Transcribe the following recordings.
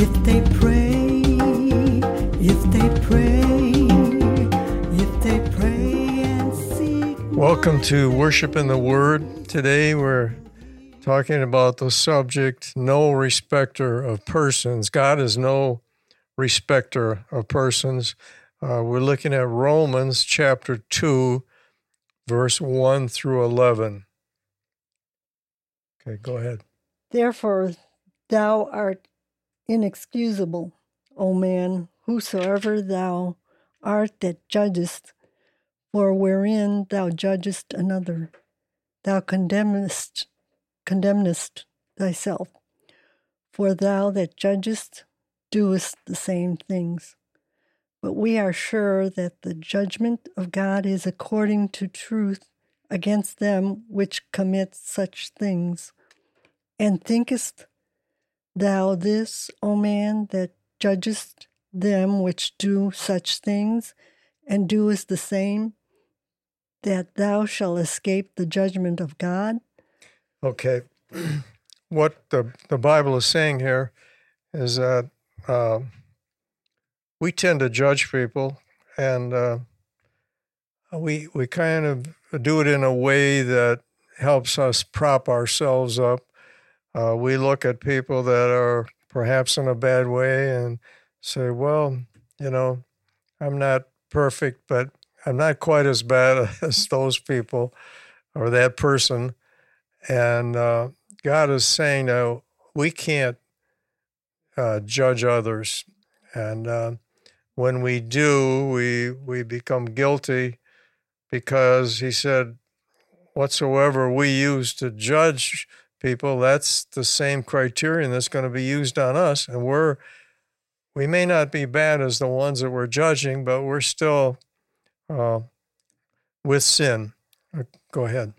If they pray and seek. Welcome to Worship in the Word. Today we're talking about the subject, no respecter of persons. God is no respecter of persons. We're looking at Romans chapter 2, verse 1 through 11. Okay, go ahead. Therefore, thou art inexcusable, O man, whosoever thou art that judgest, for wherein thou judgest another, thou condemnest thyself, for thou that judgest doest the same things. But we are sure that the judgment of God is according to truth against them which commit such things. And thinkest thou this, O man, that judgest them which do such things, and doest the same, that thou shalt escape the judgment of God? Okay. What the Bible is saying here is that we tend to judge people, and we kind of do it in a way that helps us prop ourselves up. We look at people that are perhaps in a bad way and say, well, you know, I'm not perfect, but I'm not quite as bad as those people or that person. And God is saying, no, we can't judge others. And when we do, we become guilty, because he said, whatsoever we use to judge people, that's the same criterion that's going to be used on us. And we may not be bad as the ones that we're judging, but we're still with sin. Go ahead.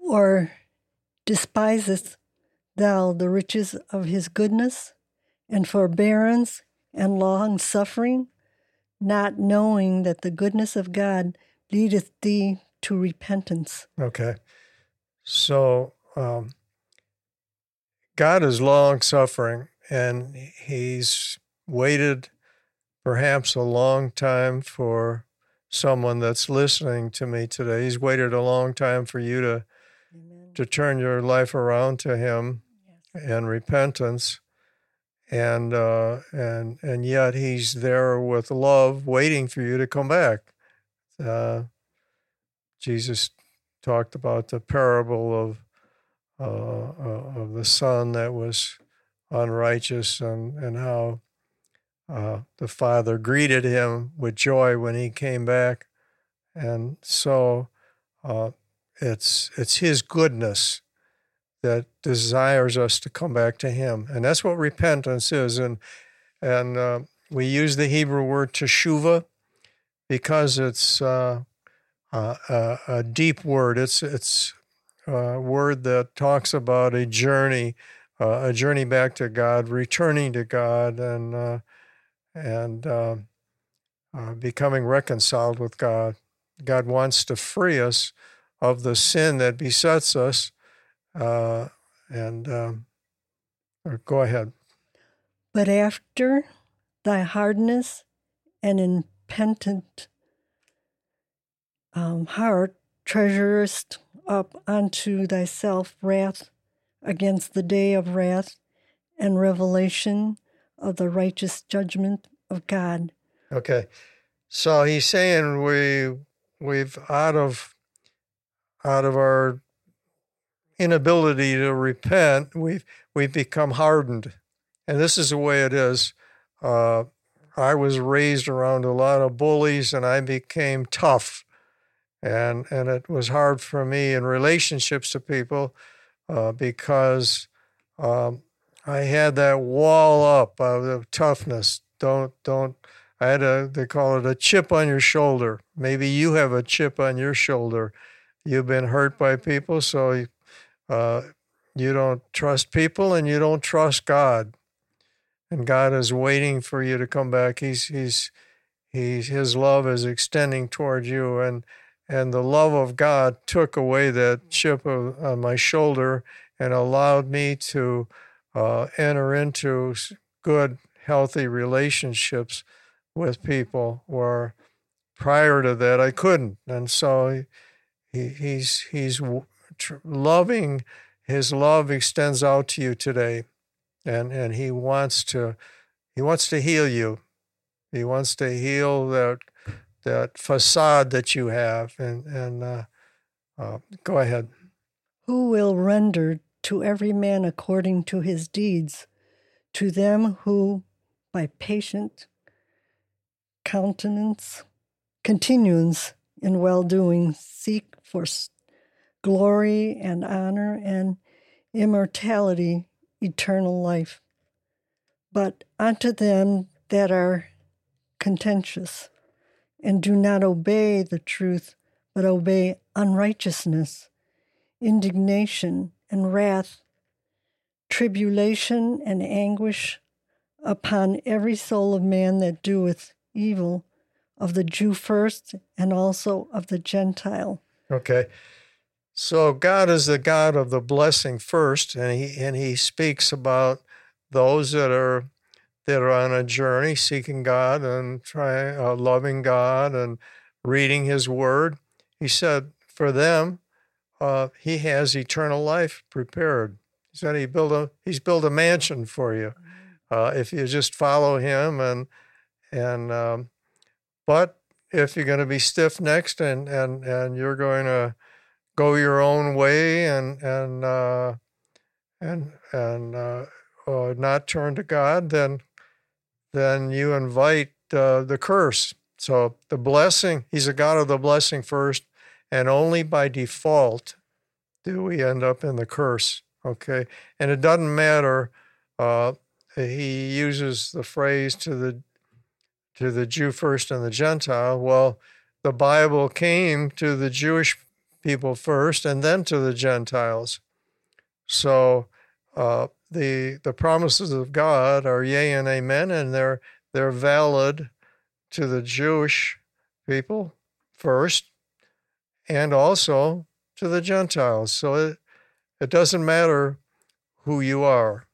Or despisest thou the riches of his goodness and forbearance and long suffering, not knowing that the goodness of God leadeth thee to repentance. Okay. So God is long-suffering, and he's waited perhaps a long time for someone that's listening to me today. He's waited a long time for you to turn your life around to him, yes, and repentance, and yet he's there with love waiting for you to come back. Jesus talked about the parable of the son that was unrighteous, and how the father greeted him with joy when he came back. And so it's his goodness that desires us to come back to him. And that's what repentance is. And we use the Hebrew word teshuva because it's a deep word. It's a word that talks about a journey back to God, returning to God, and becoming reconciled with God. God wants to free us of the sin that besets us. Go ahead. But after thy hardness and impenitent heart treasurest up unto thyself wrath against the day of wrath and revelation of the righteous judgment of God. Okay. So he's saying we've out of our inability to repent, we've become hardened. And this is the way it is. I was raised around a lot of bullies, and I became tough. And it was hard for me in relationships to people because I had that wall up of toughness. I had they call it a chip on your shoulder. Maybe you have a chip on your shoulder. You've been hurt by people, so you don't trust people and you don't trust God. And God is waiting for you to come back. His love is extending toward you, and the love of God took away that chip on my shoulder and allowed me to enter into good, healthy relationships with people, where prior to that I couldn't. And so he's loving. His love extends out to you today, and he wants to heal you. He wants to heal that facade that you have. And go ahead. Who will render to every man according to his deeds, to them who by patient countenance, continuance in well-doing seek for glory and honor and immortality, eternal life. But unto them that are contentious and do not obey the truth, but obey unrighteousness, indignation and wrath, tribulation and anguish upon every soul of man that doeth evil, of the Jew first and also of the Gentile. Okay. So God is the God of the blessing first, and he speaks about those that are on a journey seeking God and loving God and reading His Word. He said for them, He has eternal life prepared. He said He's built a mansion for you if you just follow Him. But if you're going to be stiff-necked and you're going to go your own way and not turn to God, then you invite the curse. So the blessing, He's a God of the blessing first, and only by default do we end up in the curse. Okay, and it doesn't matter. He uses the phrase to the Jew first and the Gentile. Well, the Bible came to the Jewish people first, and then to the Gentiles. So the promises of God are yea and amen, and they're valid to the Jewish people first, and also to the Gentiles. So it doesn't matter who you are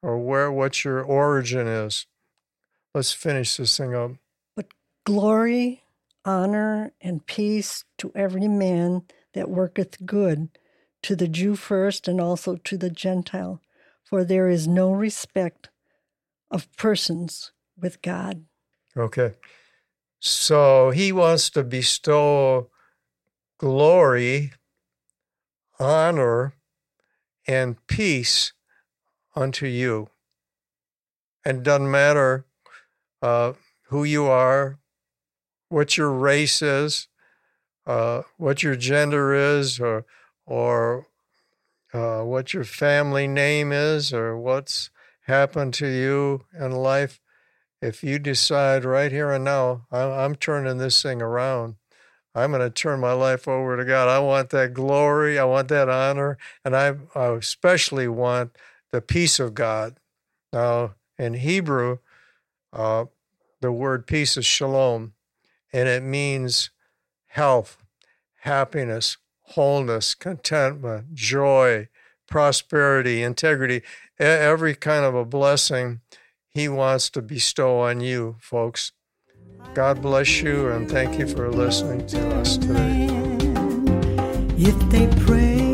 or what your origin is. Let's finish this thing up. But glory, honor, and peace to every man that worketh good, to the Jew first and also to the Gentile, for there is no respect of persons with God. Okay. So He wants to bestow glory, honor, and peace unto you. And it doesn't matter who you are, what your race is, what your gender is, or what your family name is, or what's happened to you in life. If you decide right here and now, I'm turning this thing around. I'm going to turn my life over to God. I want that glory. I want that honor. And I especially want the peace of God. Now, in Hebrew, the word peace is shalom, and it means health, happiness, wholeness, contentment, joy, prosperity, integrity, every kind of a blessing He wants to bestow on you, folks. God bless you, and thank you for listening to us today. If they pray